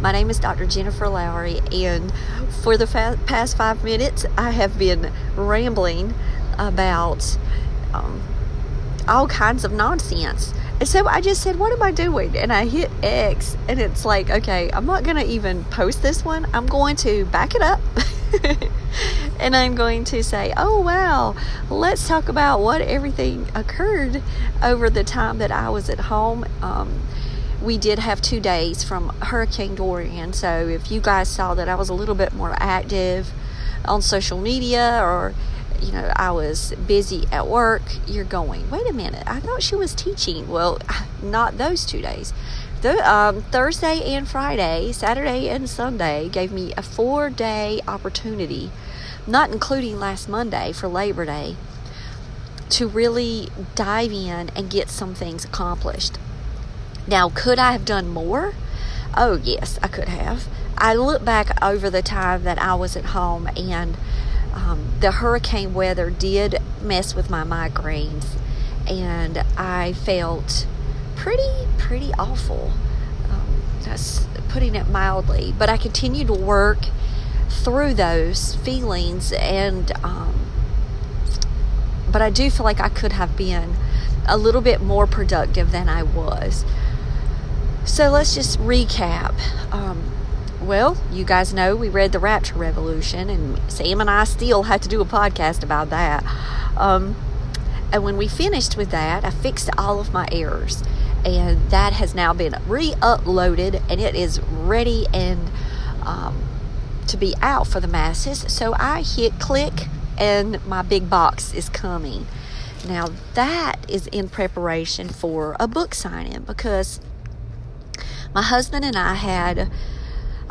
My name is Dr. Jennifer Lowry, and for the past 5 minutes, I have been rambling about all kinds of nonsense. And so I just said, what am I doing? And I hit X, and it's like, okay, I'm not going to even post this one. I'm going to back it up, and I'm going to say, oh, wow, let's talk about what everything occurred over the time that I was at home. We did have 2 days from Hurricane Dorian, so if you guys saw that I was a little bit more active on social media, or, you know, I was busy at work, you're going, wait a minute, I thought she was teaching. Well, not those 2 days. Thursday and Friday, Saturday and Sunday gave me a 4-day opportunity, not including last Monday for Labor Day, to really dive in and get some things accomplished. Now, could I have done more? Oh, yes, I could have. I look back over the time that I was at home, and the hurricane weather did mess with my migraines, and I felt pretty awful. That's putting it mildly. But I continued to work through those feelings, and but I do feel like I could have been a little bit more productive than I was. So let's just recap. Well, you guys know we read The Raptor Revolution, and Sam and I still have to do a podcast about that. And when we finished with that, I fixed all of my errors. And that has now been re-uploaded, and it is ready and to be out for the masses. So I hit click, and my big box is coming. Now, that is in preparation for a book signing, because my husband and I had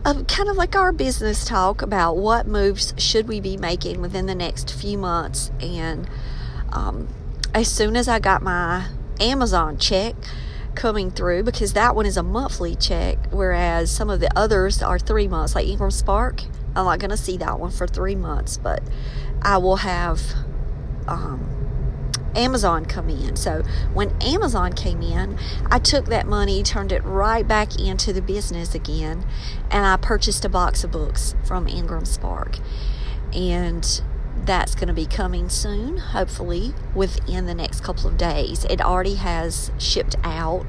a kind of like our business talk about what moves should we be making within the next few months. And as soon as I got my Amazon check coming through, because that one is a monthly check, whereas some of the others are 3 months, like Ingram Spark, I'm not going to see that one for 3 months, but I will have Amazon come in. So when Amazon came in, I took that money, turned it right back into the business again, and I purchased a box of books from Ingram Spark, and that's going to be coming soon, hopefully within the next couple of days. It already has shipped out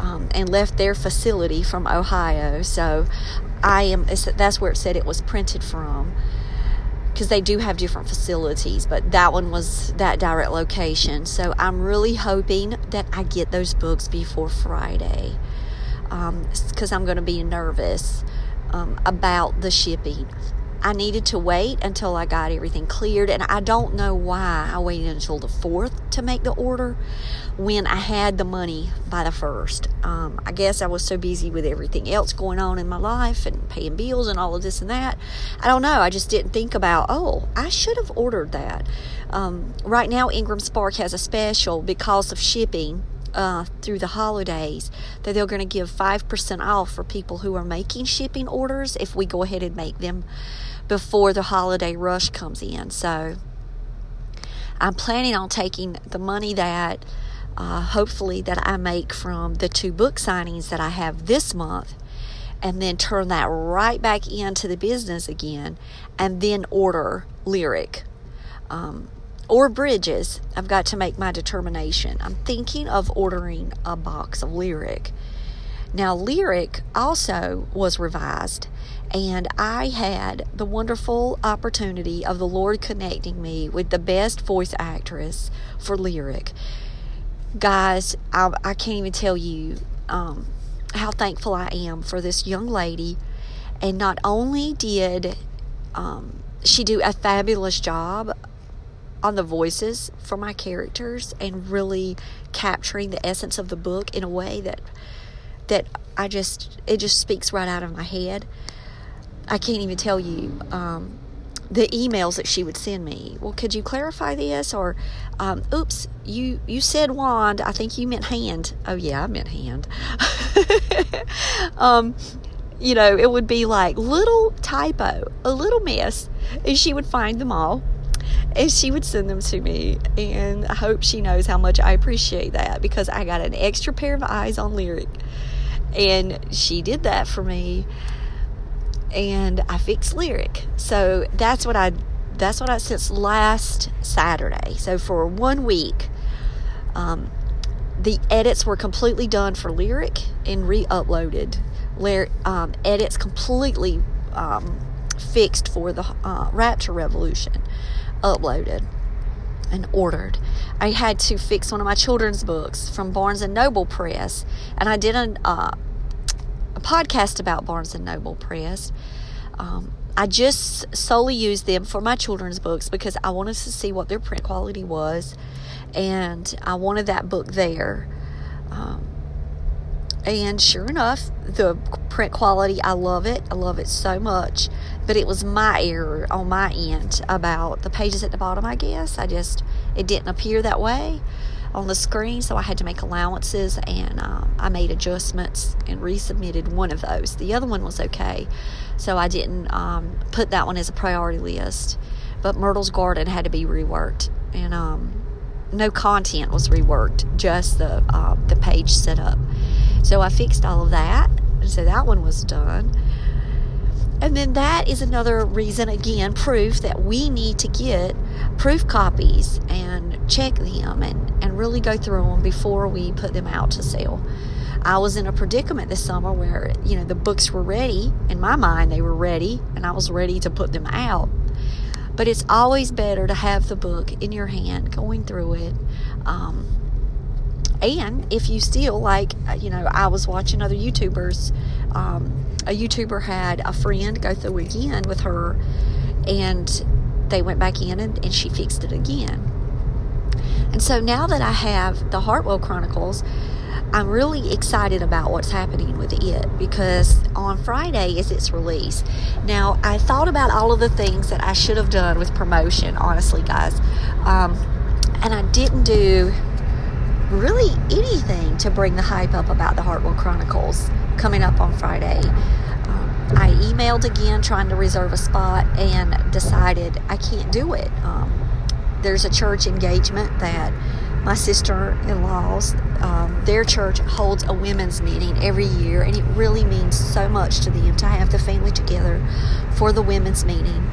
and left their facility from Ohio, so that's where it said it was printed from, because they do have different facilities, but that one was that direct location. So I'm really hoping that I get those books before Friday, because I'm going to be nervous about the shipping. I needed to wait until I got everything cleared, and I don't know why I waited until the 4th to make the order when I had the money by the 1st. I guess I was so busy with everything else going on in my life and paying bills and all of this and that. I don't know. I just didn't think about, oh, I should have ordered that. Right now, Ingram Spark has a special because of shipping through the holidays, that they're going to give 5% off for people who are making shipping orders if we go ahead and make them before the holiday rush comes in. So I'm planning on taking the money that hopefully that I make from the 2 book signings that I have this month, and then turn that right back into the business again, and then order Lyric. or Bridges, I've got to make my determination. I'm thinking of ordering a box of Lyric. Now, Lyric also was revised, and I had the wonderful opportunity of the Lord connecting me with the best voice actress for Lyric. Guys, I can't even tell you how thankful I am for this young lady. And not only did she do a fabulous job on the voices for my characters and really capturing the essence of the book in a way that it just speaks right out of my head. I can't even tell you the emails that she would send me. Well, could you clarify this? Or, oops, you said wand. I think you meant hand. Oh yeah, I meant hand. You know, it would be like little typo, a little mess, and she would find them all. And she would send them to me, and I hope she knows how much I appreciate that, because I got an extra pair of eyes on Lyric, and she did that for me, and I fixed Lyric. So that's what I since last Saturday. So for 1 week, the edits were completely done for Lyric and re-uploaded. Edits completely fixed for the Raptor Revolution, uploaded and ordered. I had to fix one of my children's books from Barnes and Noble Press, and I did a podcast about Barnes and Noble Press. I just solely used them for my children's books because I wanted to see what their print quality was, and I wanted that book there. And sure enough, the print quality, I love it so much, but it was my error on my end about the pages at the bottom, I guess. It didn't appear that way on the screen, so I had to make allowances, and I made adjustments and resubmitted one of those. The other one was okay, so I didn't put that one as a priority list, but Myrtle's Garden had to be reworked, and no content was reworked, just the page setup. So I fixed all of that, and so that one was done. And then that is another reason, again, proof that we need to get proof copies and check them and really go through them before we put them out to sale. I was in a predicament this summer where, you know, the books were ready. In my mind, they were ready, and I was ready to put them out. But it's always better to have the book in your hand, going through it. And if you still, like, you know, I was watching other YouTubers. A YouTuber had a friend go through again with her, and they went back in and she fixed it again. And so now that I have the Hartwell Chronicles, I'm really excited about what's happening with it, because on Friday is its release. Now, I thought about all of the things that I should have done with promotion, honestly, guys. And I didn't do really anything to bring the hype up about the Hartwell Chronicles coming up on Friday. I emailed again trying to reserve a spot and decided I can't do it. There's a church engagement that my sister-in-law's, their church holds a women's meeting every year, and it really means so much to them to have the family together for the women's meeting.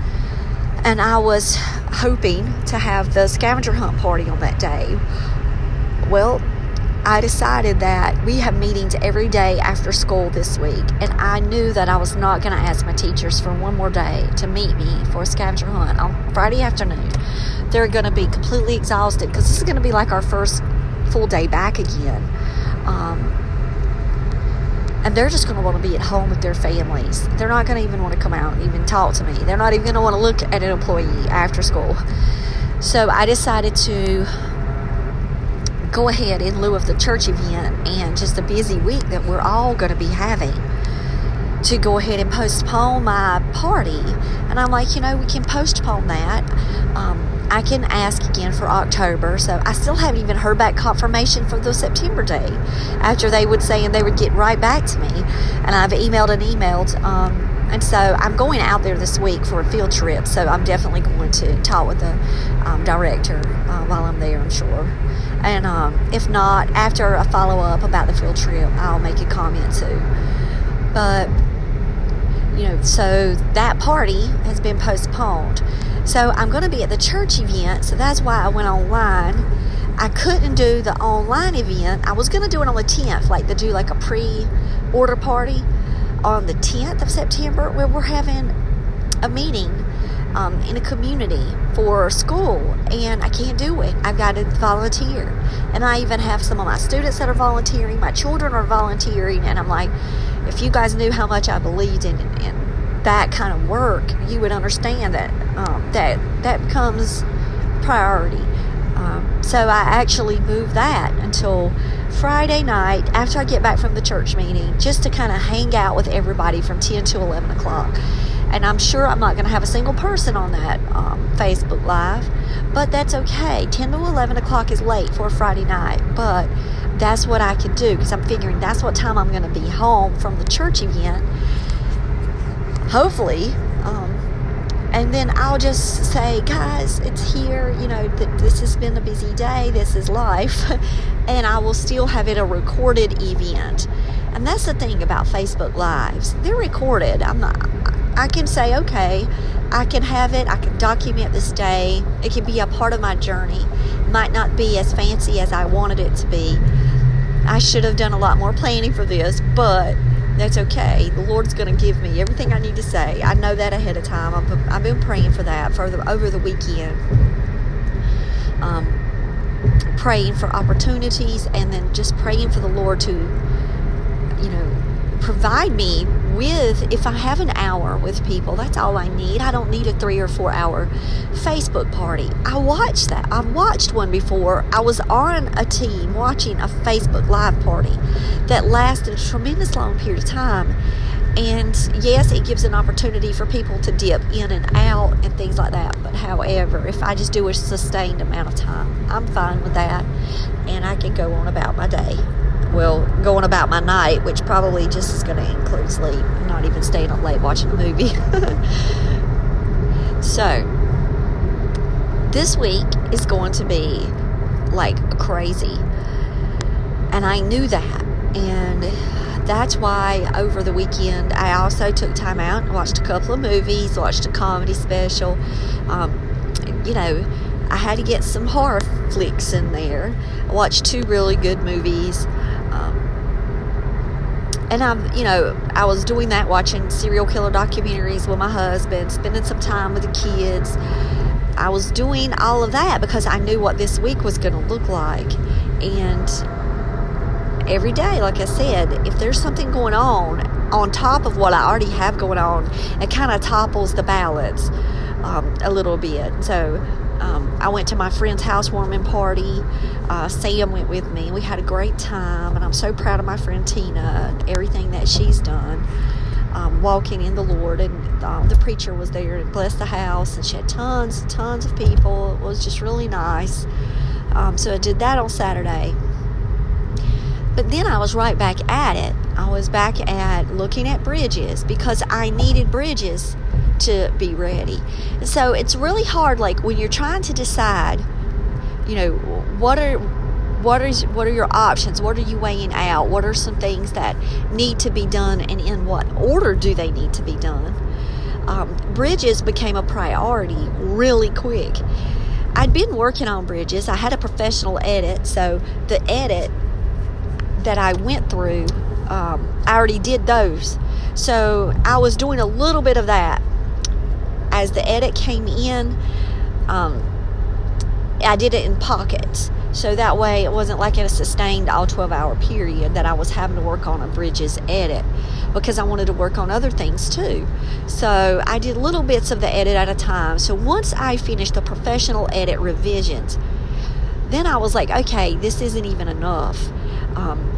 And I was hoping to have the scavenger hunt party on that day. Well, I decided that we have meetings every day after school this week, and I knew that I was not going to ask my teachers for one more day to meet me for a scavenger hunt on Friday afternoon. They're going to be completely exhausted, because this is going to be like our first full day back again. And they're just going to want to be at home with their families. They're not going to even want to come out and even talk to me. They're not even going to want to look at an employee after school. So I decided to go ahead in lieu of the church event and just a busy week that we're all going to be having, to go ahead and postpone my party. And I'm like, you know, we can postpone that. I can ask again for October. So I still haven't even heard back confirmation for the September date, after they would say, and they would get right back to me. And I've emailed and emailed. And so I'm going out there this week for a field trip. So I'm definitely going to talk with the director while I'm there, I'm sure. And if not, after a follow-up about the field trip, I'll make a comment too. But, you know, so that party has been postponed. So I'm going to be at the church event, so that's why I went online. I couldn't do the online event. I was going to do it on the 10th, like to do like a pre-order party on the 10th of September, where we're having a meeting in a community for school, and I can't do it. I've got to volunteer, and I even have some of my students that are volunteering. My children are volunteering, and I'm like, if you guys knew how much I believed in that kind of work, you would understand that that becomes priority. So I actually moved that until Friday night after I get back from the church meeting, just to kind of hang out with everybody from 10 to 11 o'clock. And I'm sure I'm not going to have a single person on that Facebook Live, but that's okay. 10 to 11 o'clock is late for a Friday night, but that's what I can do, because I'm figuring that's what time I'm going to be home from the church event, hopefully. And then I'll just say, guys, it's here, you know, this has been a busy day, this is life, and I will still have it a recorded event. And that's the thing about Facebook Lives, they're recorded. I can say, okay, I can have it, I can document this day, it can be a part of my journey. It might not be as fancy as I wanted it to be. I should have done a lot more planning for this, but that's okay. The Lord's going to give me everything I need to say. I know that ahead of time. I've been praying for that over the weekend. Praying for opportunities, and then just praying for the Lord to, you know, provide me with, if I have an hour with people, that's all I need. I don't need a 3 or 4 hour Facebook party. I watched that. I've watched one before. I was on a team watching a Facebook Live party that lasted a tremendous long period of time. And yes, it gives an opportunity for people to dip in and out and things like that. But however, if I just do a sustained amount of time, I'm fine with that. And I can go on about my day. Well, going about my night, which probably just is going to include sleep, not even staying up late watching a movie. So, this week is going to be like crazy. And I knew that. And that's why over the weekend, I also took time out and watched a couple of movies, watched a comedy special. You know, I had to get some horror flicks in there. I watched 2 really good movies. And I'm, you know, I was doing that, watching serial killer documentaries with my husband, spending some time with the kids. I was doing all of that because I knew what this week was going to look like. And every day, like I said, if there's something going on top of what I already have going on, it kind of topples the balance a little bit. So I went to my friend's housewarming party. Sam went with me. We had a great time, and I'm so proud of my friend Tina and everything that she's done, walking in the Lord. And the preacher was there and blessed the house, and she had tons and tons of people. It was just really nice. So I did that on Saturday. But then I was right back at it. I was back at looking at Bridges, because I needed Bridges to be ready. And so it's really hard, like when you're trying to decide, you know, what are your options? What are you weighing out? What are some things that need to be done, and in what order do they need to be done? Bridges became a priority really quick. I'd been working on Bridges. I had a professional edit, so the edit that I went through, I already did those. So I was doing a little bit of that. As the edit came in, I did it in pockets. So that way it wasn't like in a sustained all 12-hour period that I was having to work on a Bridges edit, because I wanted to work on other things too. So I did little bits of the edit at a time. So once I finished the professional edit revisions, then I was like, okay, this isn't even enough.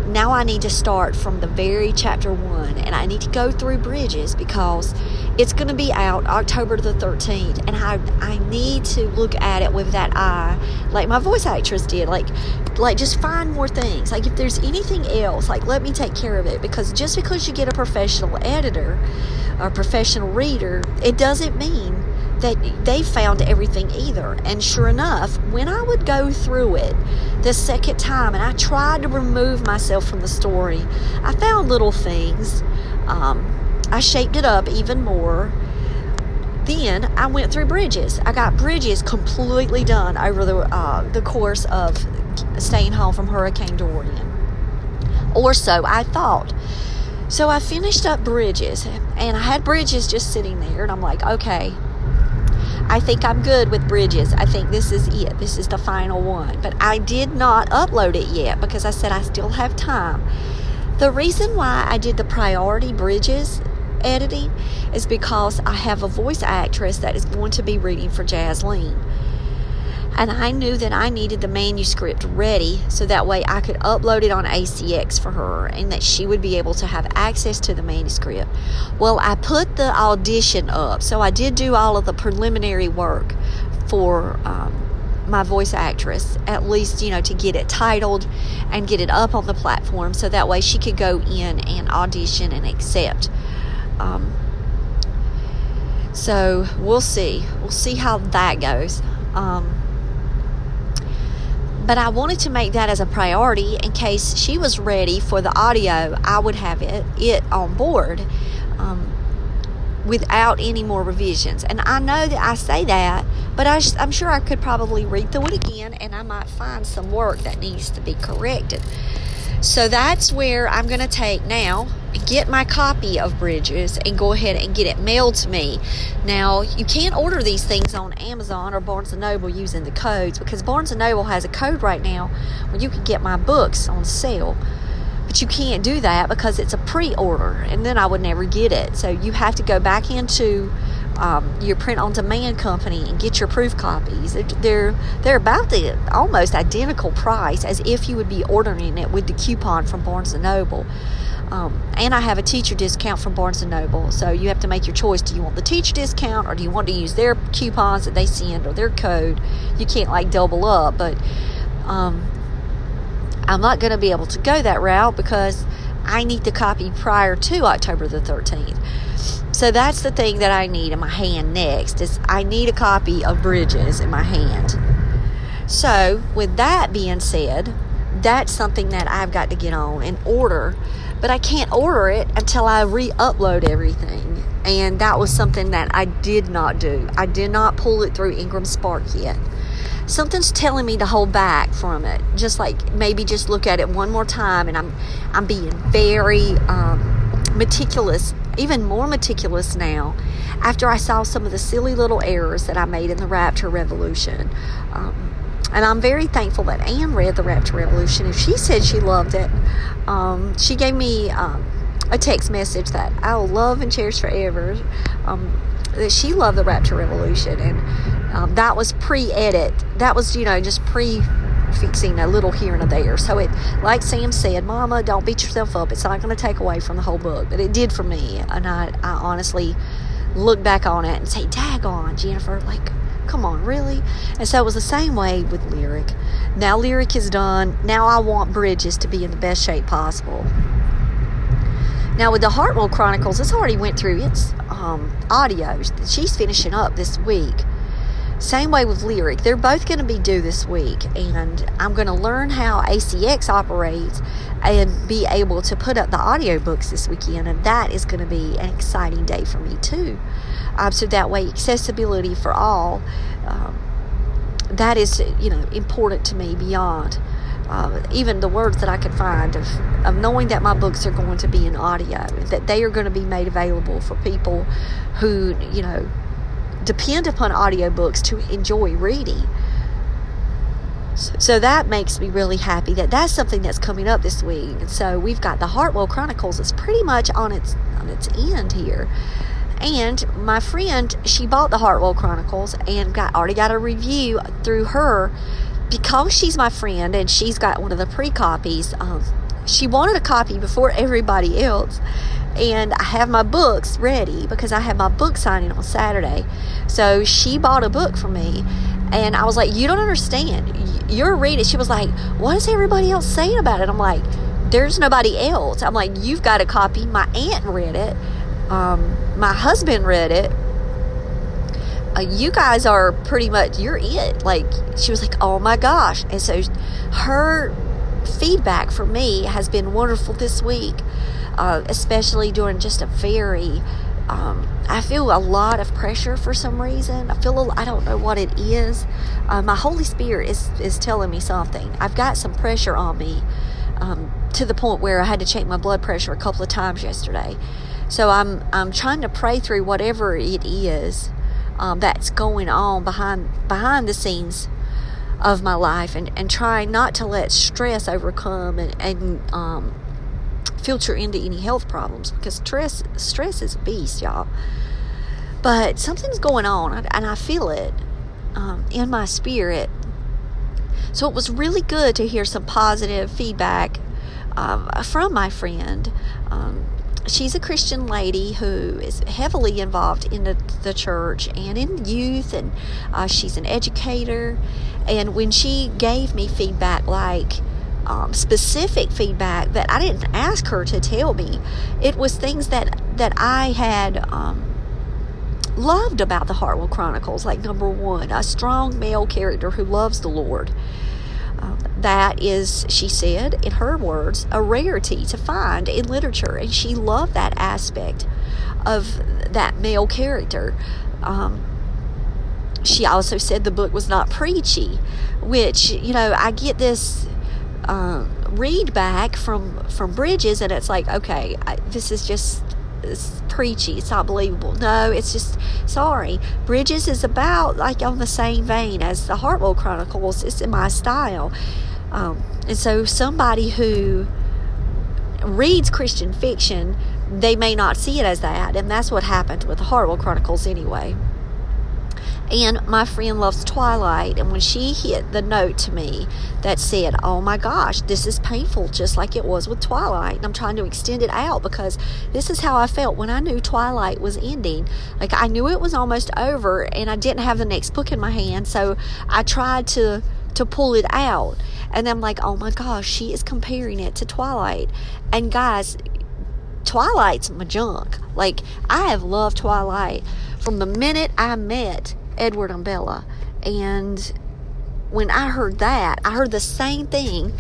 Now I need to start from the very chapter 1, and I need to go through Bridges, because it's going to be out October the 13th, and I need to look at it with that eye, like my voice actress did, like just find more things. Like if there's anything else, like let me take care of it, because just because you get a professional editor or professional reader, it doesn't mean that they found everything either. And sure enough, when I would go through it the second time and I tried to remove myself from the story, I found little things. I shaped it up even more. Then I went through Bridges. I got Bridges completely done over the course of staying home from Hurricane Dorian. Or so I thought. So I finished up Bridges, and I had Bridges just sitting there, and I'm like, okay, I think I'm good with Bridges. I think this is it. This is the final one. But I did not upload it yet because I said I still have time. The reason why I did the priority Bridges editing is because I have a voice actress that is going to be reading for Jasleen. And I knew that I needed the manuscript ready so that way I could upload it on ACX for her and that she would be able to have access to the manuscript. Well, I put the audition up, so I did do all of the preliminary work for my voice actress, at least, you know, to get it titled and get it up on the platform so that way she could go in and audition and accept. So we'll see. We'll see how that goes. But I wanted to make that as a priority in case she was ready for the audio. I would have it on board without any more revisions. And I know that I say that, but I'm sure I could probably read through it again, and I might find some work that needs to be corrected. So that's where I'm going to take now, get my copy of Bridges, and go ahead and get it mailed to me. Now, you can't order these things on Amazon or Barnes and Noble using the codes, because Barnes and Noble has a code right now where you can get my books on sale. But you can't do that because it's a pre-order, and then I would never get it. So you have to go back into your print-on-demand company and get your proof copies. They're about the almost identical price as if you would be ordering it with the coupon from Barnes and Noble. And I have a teacher discount from Barnes and Noble, so you have to make your choice. Do you want the teacher discount, or do you want to use their coupons that they send or their code? You can't like double up, but I'm not going to be able to go that route because I need the copy prior to October the 13th. So that's the thing that I need in my hand next, is I need a copy of Bridges in my hand. So with that being said, that's something that I've got to get on and order. But I can't order it until I re-upload everything. And that was something that I did not do. I did not pull it through Ingram Spark yet. Something's telling me to hold back from it. Just like maybe just look at it one more time. And I'm being very meticulous, even more meticulous now, after I saw some of the silly little errors that I made in The Raptor Revolution. And I'm very thankful that Anne read The Raptor Revolution, and she said she loved it. She gave me a text message that I'll love and cherish forever, that she loved The Raptor Revolution, and that was pre-edit. That was, you know, just pre-fixing a little here and there. So it, like Sam said, Mama, don't beat yourself up. It's not going to take away from the whole book. But it did for me. And I honestly look back on it and say, daggone, Jennifer, like, come on, really? And so it was the same way with Lyric. Now Lyric is done. Now I want Bridges to be in the best shape possible. Now with the Hartwell Chronicles, it's already went through its audio. She's finishing up this week. Same way with Lyric. They're both going to be due this week, and I'm going to learn how ACX operates and be able to put up the audiobooks this weekend, and that is going to be an exciting day for me too. So that way, accessibility for all, that is, you know, important to me beyond even the words that I could find of knowing that my books are going to be in audio, that they are going to be made available for people who, you know, depend upon audiobooks to enjoy reading. So that makes me really happy that that's something that's coming up this week. And so we've got the Hartwell Chronicles. It's pretty much on its end here. And my friend, she bought the Hartwell Chronicles and already got a review through her, because she's my friend and she's got one of the pre-copies. She wanted a copy before everybody else. And I have my books ready because I have my book signing on Saturday. So she bought a book for me. And I was like, you don't understand. You're reading. She was like, what is everybody else saying about it? I'm like, there's nobody else. I'm like, you've got a copy. My aunt read it. My husband read it. You guys are pretty much, you're it. Like, she was like, oh my gosh. And so her feedback for me has been wonderful this week. Especially during just a very I feel a lot of pressure for some reason. I don't know what it is. My Holy Spirit is telling me something. I've got some pressure on me, to the point where I had to check my blood pressure a couple of times yesterday. So I'm trying to pray through whatever it is that's going on behind the scenes of my life, and trying not to let stress overcome and filter into any health problems, because stress is a beast, y'all. But something's going on, and I feel it in my spirit. So it was really good to hear some positive feedback from my friend. She's a Christian lady who is heavily involved in the church and in youth, and she's an educator. And when she gave me feedback, like specific feedback that I didn't ask her to tell me, it was things that I had loved about the Hartwell Chronicles. Like, number one, a strong male character who loves the Lord. That is, she said, in her words, a rarity to find in literature. And she loved that aspect of that male character. She also said the book was not preachy, which, you know, I get this read back from Bridges, and it's like, okay, this is just preachy. It's not believable. No, it's just, sorry. Bridges is about like on the same vein as the Hartwell Chronicles. It's in my style. And so somebody who reads Christian fiction, they may not see it as that. And that's what happened with the Hartwell Chronicles anyway. And my friend loves Twilight, and when she hit the note to me that said, oh my gosh, this is painful, just like it was with Twilight, and I'm trying to extend it out, because this is how I felt when I knew Twilight was ending. Like, I knew it was almost over, and I didn't have the next book in my hand, so I tried to pull it out, and I'm like, oh my gosh, she is comparing it to Twilight. And guys, Twilight's my junk. Like, I have loved Twilight from the minute I met Edward and Bella. And when I heard that, I heard the same thing,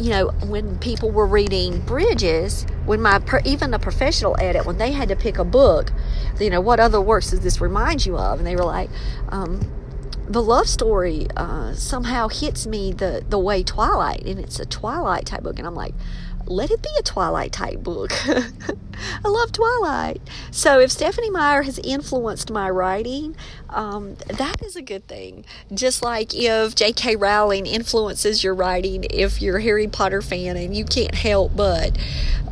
you know, when people were reading Bridges, when even a professional edit, when they had to pick a book, you know, what other works does this remind you of? And they were like, the love story somehow hits me the way Twilight, and it's a Twilight type book. And I'm like, let it be a Twilight type book. I love Twilight. So if Stephanie Meyer has influenced my writing, that is a good thing. Just like if J.K. Rowling influences your writing, if you're a Harry Potter fan and you can't help but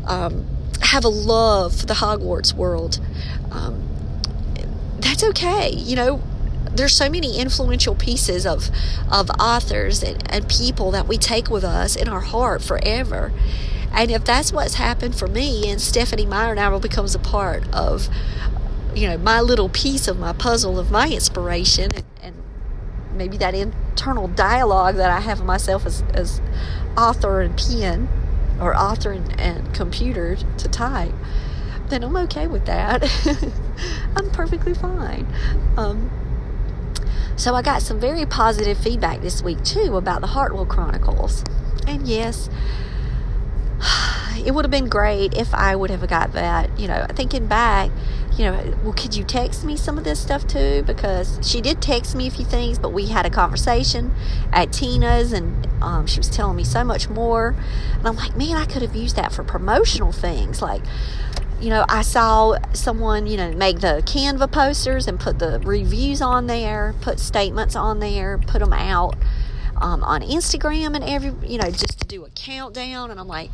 have a love for the Hogwarts world, that's okay. You know, there's so many influential pieces of authors and people that we take with us in our heart forever. And if that's what's happened for me, and Stephanie Meyer now becomes a part of, you know, my little piece of my puzzle of my inspiration, and maybe that internal dialogue that I have of myself as author and pen, or author and computer to type, then I'm okay with that. I'm perfectly fine. So I got some very positive feedback this week, too, about the Hartwell Chronicles. And yes, it would have been great if I would have got that. You know, thinking back, you know, well, could you text me some of this stuff, too? Because she did text me a few things, but we had a conversation at Tina's, and she was telling me so much more. And I'm like, man, I could have used that for promotional things, like, you know, I saw someone, you know, make the Canva posters and put the reviews on there, put statements on there, put them out on Instagram and every, you know, just to do a countdown. And I'm like,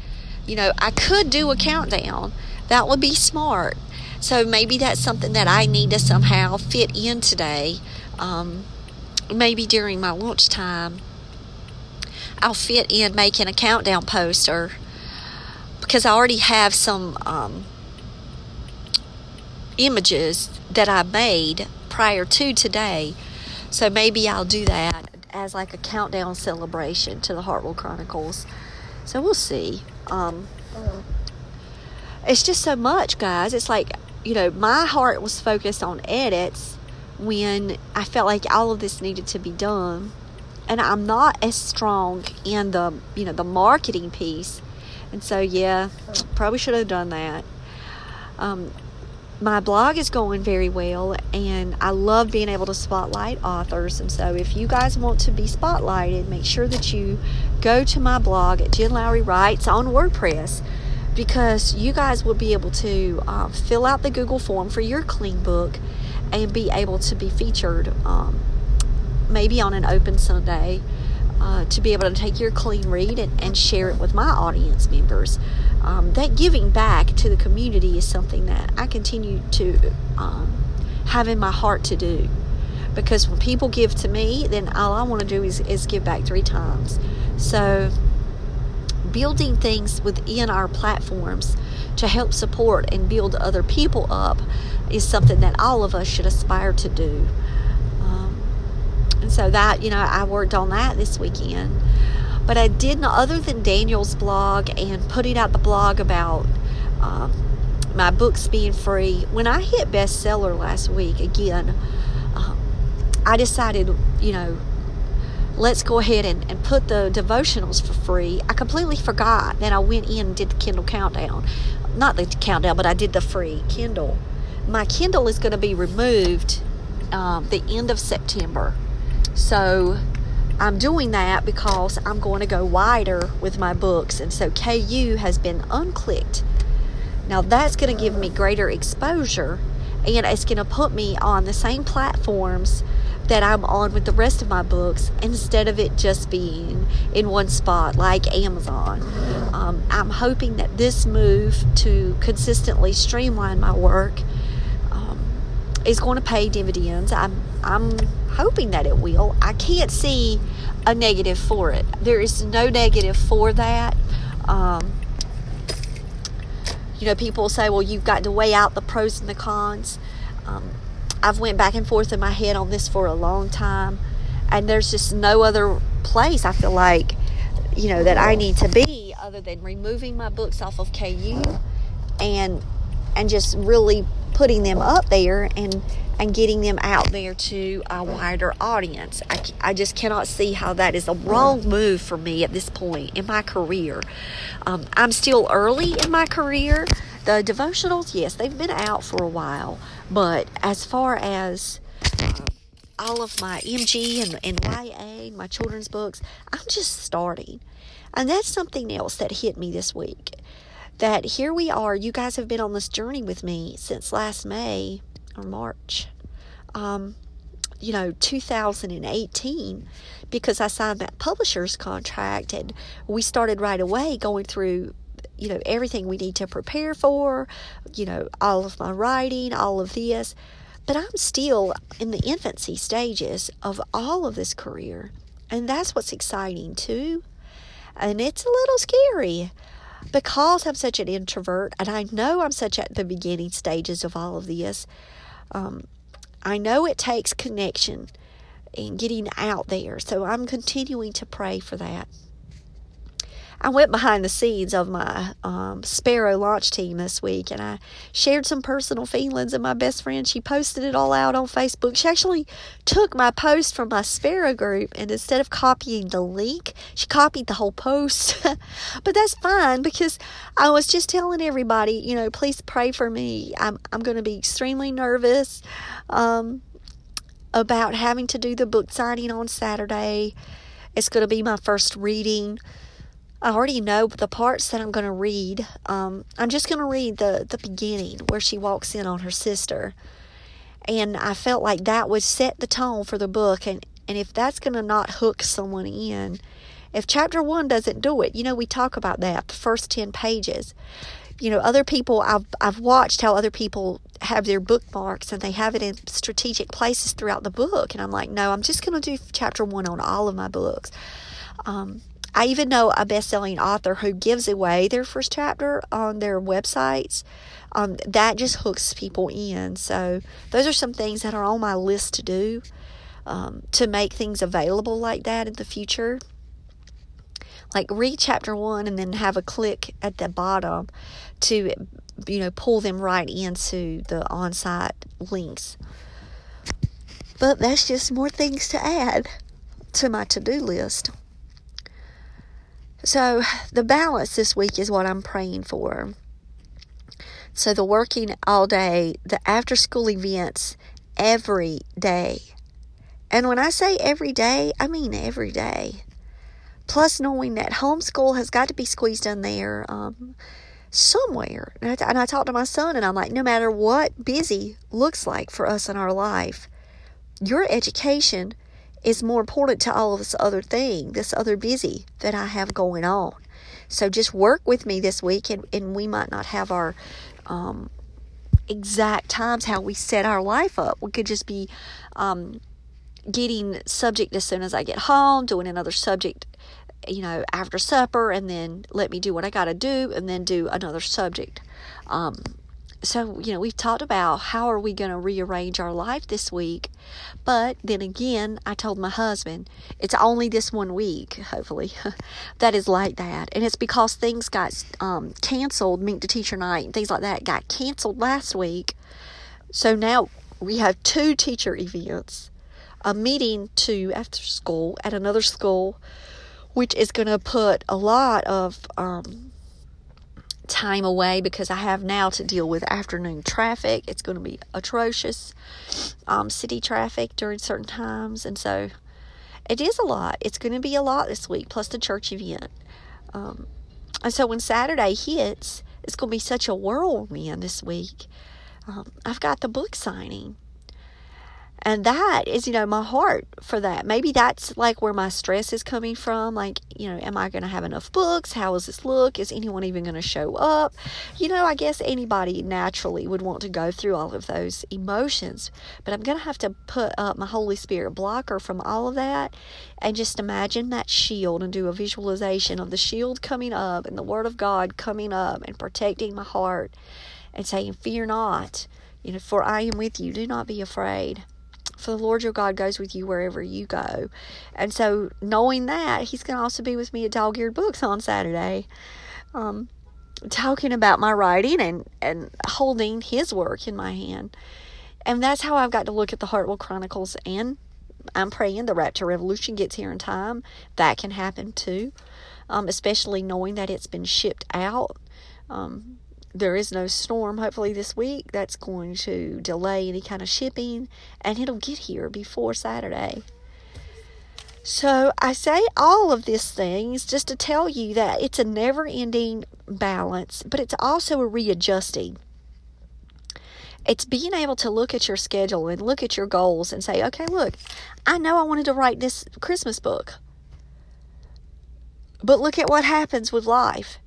you know, I could do a countdown. That would be smart. So maybe that's something that I need to somehow fit in today. Maybe during my lunchtime, I'll fit in making a countdown poster, because I already have some images that I made prior to today. So maybe I'll do that as like a countdown celebration to the Hartwell Chronicles. So we'll see. It's just so much, guys. It's like, you know, my heart was focused on edits when I felt like all of this needed to be done. And I'm not as strong in the, you know, the marketing piece. And so, yeah, probably should have done that. my blog is going very well, and I love being able to spotlight authors. And so if you guys want to be spotlighted, make sure that you go to my blog at Jen Lowry Writes on WordPress, because you guys will be able to fill out the Google form for your clean book and be able to be featured maybe on an open Sunday to be able to take your clean read and share it with my audience members. That giving back to the community is something that I continue to have in my heart to do, because when people give to me, then all I want to do is give back 3 times. So building things within our platforms to help support and build other people up is something that all of us should aspire to do. And so that, you know, I worked on that this weekend. But I didn't, other than Daniel's blog and putting out the blog about my books being free, when I hit bestseller last week, again, I decided, you know, let's go ahead and put the devotionals for free. I completely forgot that I went in and did the Kindle countdown. Not the countdown, but I did the free Kindle. My Kindle is going to be removed the end of September. So I'm doing that because I'm going to go wider with my books. And so KU has been unclicked. Now that's going to give me greater exposure, and it's going to put me on the same platforms that I'm on with the rest of my books, instead of it just being in one spot like Amazon. I'm hoping that this move to consistently streamline my work is going to pay dividends. I'm hoping that it will. I can't see a negative for it. There is no negative for that. You know, people say, well, you've got to weigh out the pros and the cons. I've went back and forth in my head on this for a long time, and there's just no other place I feel like, you know, that I need to be other than removing my books off of KU and just really putting them up there and getting them out there to a wider audience. I just cannot see how that is a wrong move for me at this point in my career. I'm still early in my career. The devotionals, yes, they've been out for a while, but as far as all of my MG and YA, my children's books, I'm just starting. And that's something else that hit me this week, that here we are. You guys have been on this journey with me since last May or March, 2018, because I signed that publisher's contract, and we started right away going through, you know, everything we need to prepare for, you know, all of my writing, all of this. But I'm still in the infancy stages of all of this career, and that's what's exciting too. And it's a little scary, because I'm such an introvert, and I know I'm such at the beginning stages of all of this. I know it takes connection and getting out there, so I'm continuing to pray for that. I went behind the scenes of my Sparrow launch team this week, and I shared some personal feelings, and my best friend, she posted it all out on Facebook. She actually took my post from my Sparrow group, and instead of copying the link, she copied the whole post. But that's fine, because I was just telling everybody, you know, please pray for me. I'm going to be extremely nervous about having to do the book signing on Saturday. It's going to be my first reading. I already know the parts that I'm going to read. I'm just going to read the beginning where she walks in on her sister. And I felt like that would set the tone for the book. And if that's going to not hook someone in, if chapter 1 doesn't do it, you know, we talk about that, the first 10 pages. You know, other people, I've watched how other people have their bookmarks, and they have it in strategic places throughout the book. And I'm like, no, I'm just going to do chapter 1 on all of my books. I even know a best-selling author who gives away their first chapter on their websites. That just hooks people in. So those are some things that are on my list to do, to make things available like that in the future. Like read chapter 1 and then have a click at the bottom to, you know, pull them right into the on-site links. But that's just more things to add to my to-do list. So the balance this week is what I'm praying for. So the working all day, the after school events, every day. And when I say every day, I mean every day. Plus knowing that homeschool has got to be squeezed in there somewhere. And I talked to my son and I'm like, no matter what busy looks like for us in our life, your education is more important to all of this other thing, this other busy that I have going on. So just work with me this week, and we might not have our exact times how we set our life up. We could just be getting subject as soon as I get home, doing another subject, you know, after supper, and then let me do what I got to do, and then do another subject. So, you know, we've talked about how are we going to rearrange our life this week. But then again, I told my husband, it's only this one week, hopefully, that is like that. And it's because things got canceled, Meet the Teacher Night and things like that got canceled last week. So now we have two teacher events, a meeting to after school at another school, which is going to put a lot of time away because I have now to deal with afternoon traffic. It's going to be atrocious, city traffic during certain times, and so it is a lot. It's going to be a lot this week, plus the church event, and so when Saturday hits, it's going to be such a whirlwind this week. I've got the book signing, and that is, you know, my heart for that. Maybe that's like where my stress is coming from. Like, you know, am I going to have enough books? How does this look? Is anyone even going to show up? You know, I guess anybody naturally would want to go through all of those emotions. But I'm going to have to put up my Holy Spirit blocker from all of that and just imagine that shield and do a visualization of the shield coming up and the Word of God coming up and protecting my heart and saying, fear not, you know, for I am with you. Do not be afraid. For the Lord your God goes with you wherever you go. And so knowing that, he's going to also be with me at Dogeared Books on Saturday, talking about my writing and holding his work in my hand. And that's how I've got to look at the Hartwell Chronicles. And I'm praying the Raptor Revolution gets here in time. That can happen too, especially knowing that it's been shipped out. There is no storm, hopefully, this week. That's going to delay any kind of shipping, and it'll get here before Saturday. So I say all of these things just to tell you that it's a never-ending balance, but it's also a readjusting. It's being able to look at your schedule and look at your goals and say, okay, look, I know I wanted to write this Christmas book, but look at what happens with life.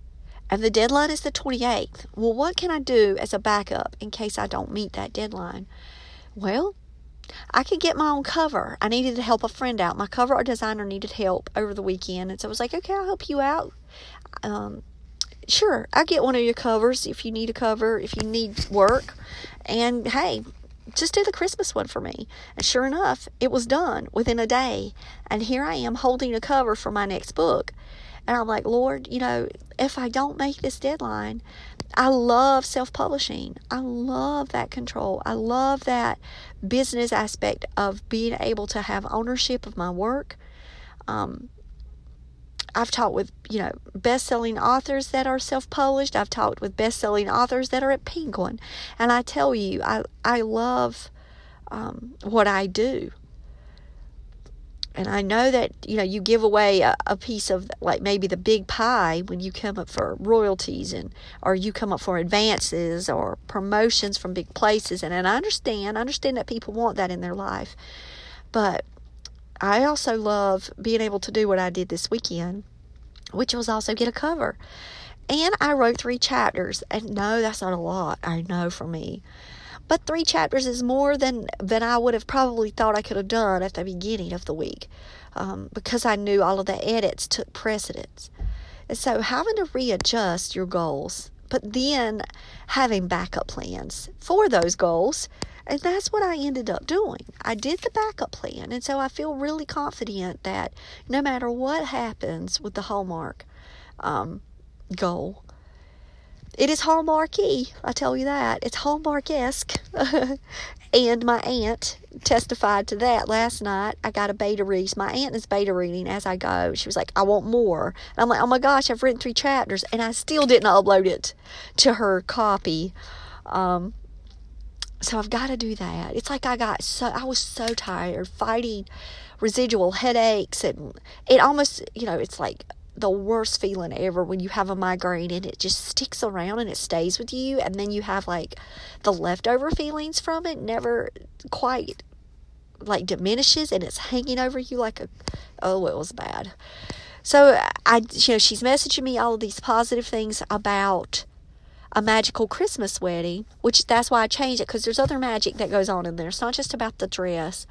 And the deadline is the 28th. Well, what can I do as a backup in case I don't meet that deadline? Well, I could get my own cover. I needed to help a friend out. My cover art designer needed help over the weekend. And so I was like, okay, I'll help you out. Sure, I'll get one of your covers if you need a cover, if you need work. And hey, just do the Christmas one for me. And sure enough, it was done within a day. And here I am holding a cover for my next book. And I'm like, Lord, you know, if I don't make this deadline, I love self-publishing. I love that control. I love that business aspect of being able to have ownership of my work. I've talked with, you know, best-selling authors that are self-published. I've talked with best-selling authors that are at Penguin. And I tell you, I love what I do. And I know that, you know, you give away a piece of, like, maybe the big pie when you come up for royalties or you come up for advances or promotions from big places. And I understand that people want that in their life. But I also love being able to do what I did this weekend, which was also get a cover. And I wrote 3 chapters. And no, that's not a lot, I know, for me. But 3 chapters is more than I would have probably thought I could have done at the beginning of the week, because I knew all of the edits took precedence. And so having to readjust your goals, but then having backup plans for those goals, and that's what I ended up doing. I did the backup plan, and so I feel really confident that no matter what happens with the Hallmark goal, it is Hallmarky, I tell you that. It's Hallmark-esque. And my aunt testified to that last night. I got a beta read. My aunt is beta reading as I go. She was like, I want more. And I'm like, oh my gosh, I've written 3 chapters, and I still didn't upload it to her copy. So I've got to do that. It's like I was so tired fighting residual headaches, and it almost, it's like the worst feeling ever when you have a migraine and it just sticks around and it stays with you, and then you have like the leftover feelings from it, never quite like diminishes, and it's hanging over you like it was bad. So she's messaging me all of these positive things about a magical Christmas wedding, which that's why I changed it, because there's other magic that goes on in there. It's not just about the dress.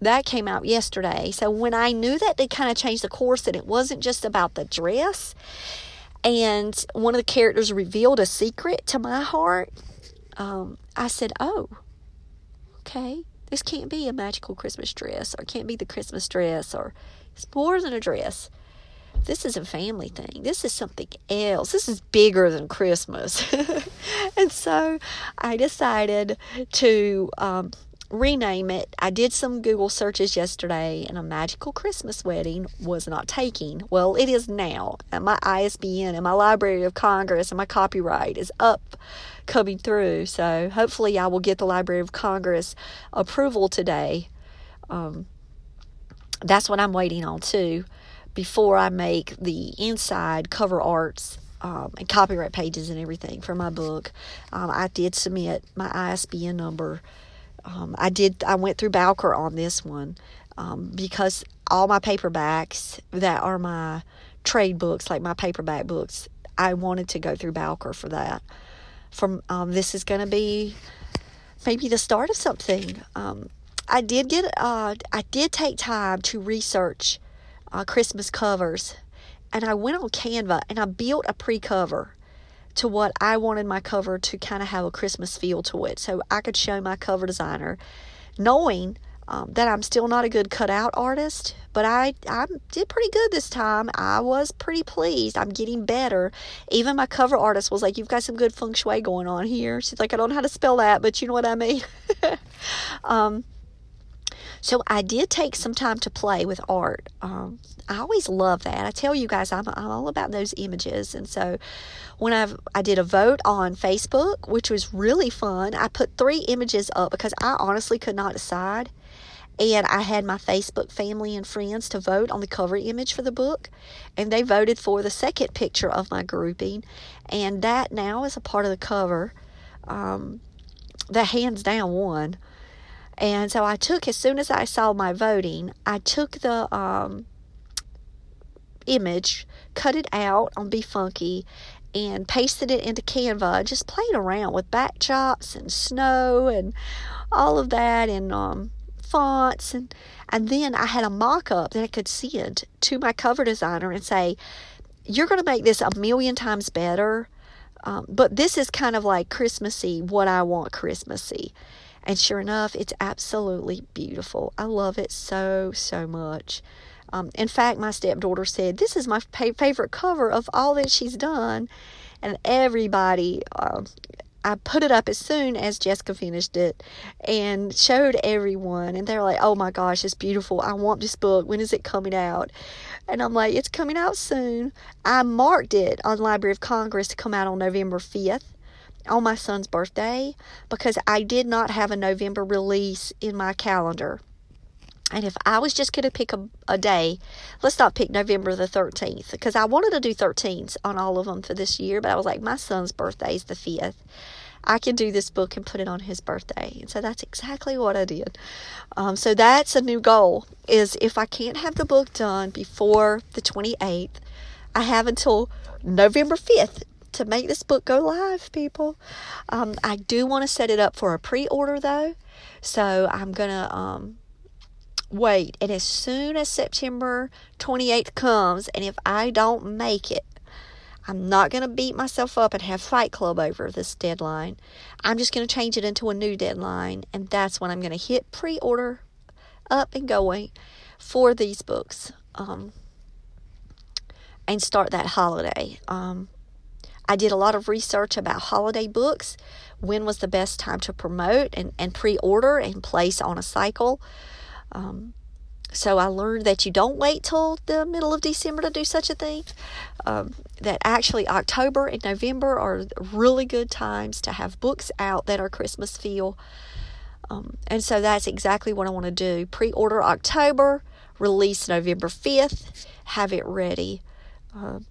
That came out yesterday. So when I knew that, they kind of changed the course, and it wasn't just about the dress. And one of the characters revealed a secret to my heart. I said, oh, okay, this can't be a magical Christmas dress, or it can't be the Christmas dress, or it's more than a dress. This is a family thing. This is something else. This is bigger than Christmas. And so I decided to rename it. I did some Google searches yesterday, and a magical Christmas wedding was not taking. Well, it is now. And my ISBN and my Library of Congress and my copyright is up, coming through. So hopefully I will get the Library of Congress approval today. That's what I'm waiting on too, before I make the inside cover arts and copyright pages and everything for my book. I did submit my ISBN number. I went through Bowker on this one, because all my paperbacks that are my trade books, like my paperback books, I wanted to go through Bowker for that. This is going to be maybe the start of something. I did take time to research Christmas covers, and I went on Canva and I built a pre-cover to what I wanted my cover to kind of have a Christmas feel to it, so I could show my cover designer, knowing that I'm still not a good cutout artist, but I did pretty good this time. I was pretty pleased. I'm getting better. Even my cover artist was like, you've got some good feng shui going on here. She's like, I don't know how to spell that, but you know what I mean. So I did take some time to play with art. I always love that. I tell you guys, I'm all about those images. And so when I did a vote on Facebook, which was really fun, I put 3 images up because I honestly could not decide. And I had my Facebook family and friends to vote on the cover image for the book. And they voted for the second picture of my grouping. And that now is a part of the cover. The hands down one. And so I took, as soon as I saw my voting, I took the image, cut it out on Be Funky, and pasted it into Canva. Just played around with backdrops and snow and all of that, and fonts. And then I had a mock-up that I could send to my cover designer and say, you're going to make this a million times better, but this is kind of like Christmassy, what I want Christmassy. And sure enough, it's absolutely beautiful. I love it so, so much. In fact, my stepdaughter said, this is my favorite cover of all that she's done. And everybody, I put it up as soon as Jessica finished it and showed everyone. And they're like, oh my gosh, it's beautiful. I want this book. When is it coming out? And I'm like, it's coming out soon. I marked it on Library of Congress to come out on November 5th. On my son's birthday, because I did not have a November release in my calendar. And if I was just going to pick a day, let's not pick November the 13th, because I wanted to do 13s on all of them for this year, but I was like, my son's birthday is the 5th. I can do this book and put it on his birthday. And so that's exactly what I did. So that's a new goal, is if I can't have the book done before the 28th, I have until November 5th to make this book go live, people. I do want to set it up for a pre-order though, so I'm gonna wait, and as soon as September 28th comes, and if I don't make it, I'm not gonna beat myself up and have Fight Club over this deadline. I'm just gonna change it into a new deadline, and that's when I'm gonna hit pre-order up and going for these books, and start that holiday. I did a lot of research about holiday books, when was the best time to promote and pre-order and place on a cycle. So I learned that you don't wait till the middle of December to do such a thing, that actually October and November are really good times to have books out that are Christmas feel. And so that's exactly what I want to do. Pre-order October, release November 5th, have it ready. And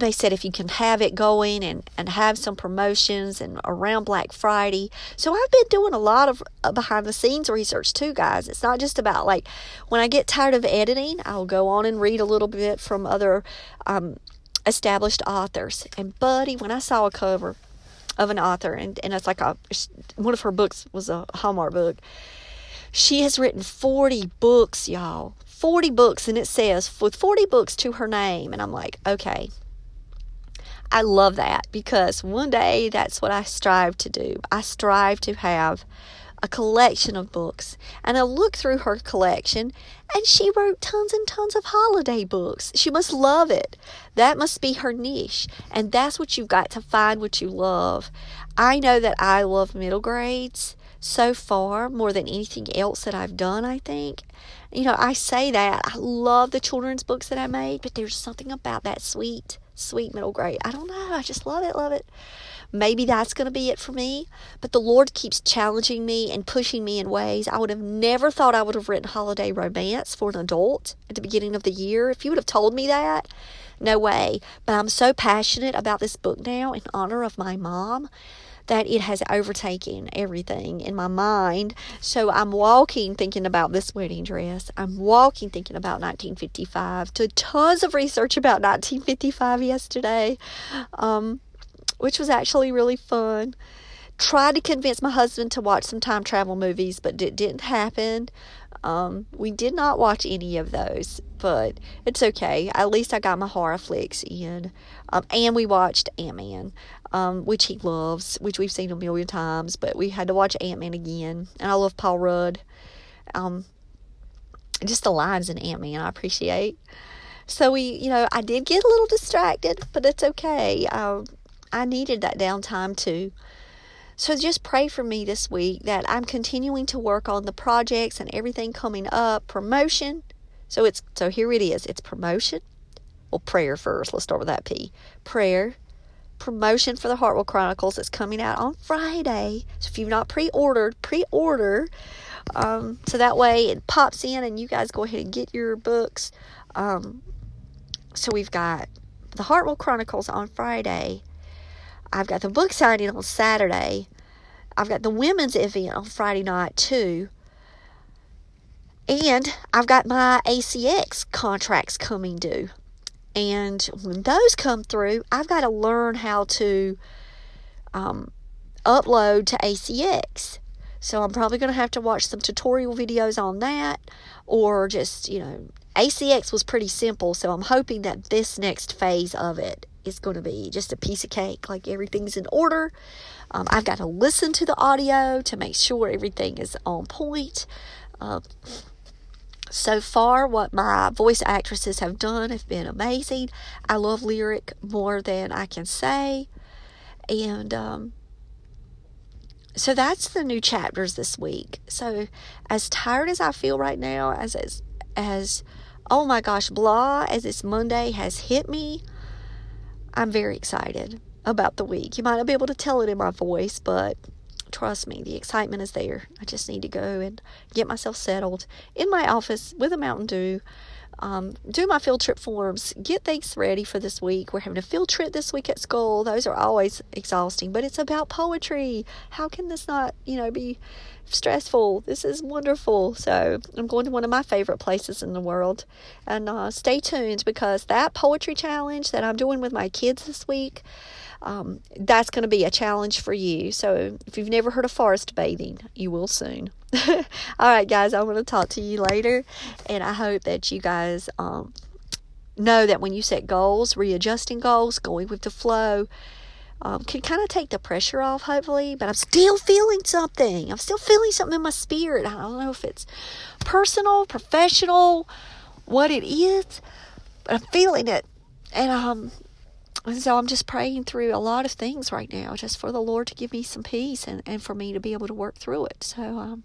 they said if you can have it going and have some promotions and around Black Friday. So I've been doing a lot of behind the scenes research too, guys. It's not just about like when I get tired of editing, I'll go on and read a little bit from other established authors. And buddy, when I saw a cover of an author and it's like one of her books was a Hallmark book. She has written 40 books, y'all. 40 books, and it says with 40 books to her name. And I'm like, okay, I love that, because one day that's what I strive to do. I strive to have a collection of books. And I looked through her collection, and she wrote tons and tons of holiday books. She must love it. That must be her niche. And that's what you've got to find, what you love. I know that I love middle grades so far more than anything else that I've done, I think. You know, I say that. I love the children's books that I made, but there's something about that sweet middle grade. I don't know. I just love it. Maybe that's going to be it for me. But the Lord keeps challenging me and pushing me in ways. I would have never thought I would have written holiday romance for an adult at the beginning of the year. If you would have told me that, no way. But I'm so passionate about this book now in honor of my mom that it has overtaken everything in my mind. So I'm walking thinking about this wedding dress. I'm walking thinking about 1955. Did tons of research about 1955 yesterday, which was actually really fun. Tried to convince my husband to watch some time travel movies, but it didn't happen. We did not watch any of those, but it's okay. At least I got my horror flicks in. And we watched Ant-Man. Which he loves, which we've seen a million times, but we had to watch Ant-Man again. And I love Paul Rudd. Just the lines in Ant-Man I appreciate. So I did get a little distracted, but it's okay. I needed that downtime too. So just pray for me this week that I'm continuing to work on the projects and everything coming up. Promotion. So here it is. It's promotion. Well, prayer first. Let's start with that P. Prayer. Promotion for the Hartwell Chronicles. It's coming out on Friday. So if you've not pre-ordered, pre-order. So that way it pops in and you guys go ahead and get your books. So we've got the Hartwell Chronicles on Friday. I've got the book signing on Saturday. I've got the women's event on Friday night too. And I've got my ACX contracts coming due. And when those come through, I've got to learn how to upload to ACX. So I'm probably going to have to watch some tutorial videos on that, or just, ACX was pretty simple. So I'm hoping that this next phase of it is going to be just a piece of cake, like everything's in order. I've got to listen to the audio to make sure everything is on point. So far, what my voice actresses have done have been amazing. I love Lyric more than I can say. And so that's the new chapters this week. So as tired as I feel right now, as oh my gosh, blah, as this Monday has hit me, I'm very excited about the week. You might not be able to tell it in my voice, but trust me, the excitement is there. I just need to go and get myself settled in my office with a Mountain Dew, do my field trip forms, get things ready for this week. We're having a field trip this week at school. Those are always exhausting, but it's about poetry. How can this not, be stressful? This is wonderful. So I'm going to one of my favorite places in the world, and stay tuned, because that poetry challenge that I'm doing with my kids this week, that's going to be a challenge for you. So if you've never heard of forest bathing, you will soon. All right, guys, I'm going to talk to you later. And I hope that you guys know that when you set goals, readjusting goals, going with the flow, can kind of take the pressure off, hopefully. But I'm still feeling something. I'm still feeling something in my spirit. I don't know if it's personal, professional, what it is, but I'm feeling it. And And so I'm just praying through a lot of things right now, just for the Lord to give me some peace and for me to be able to work through it. So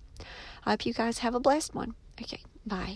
I hope you guys have a blessed one. Okay, bye.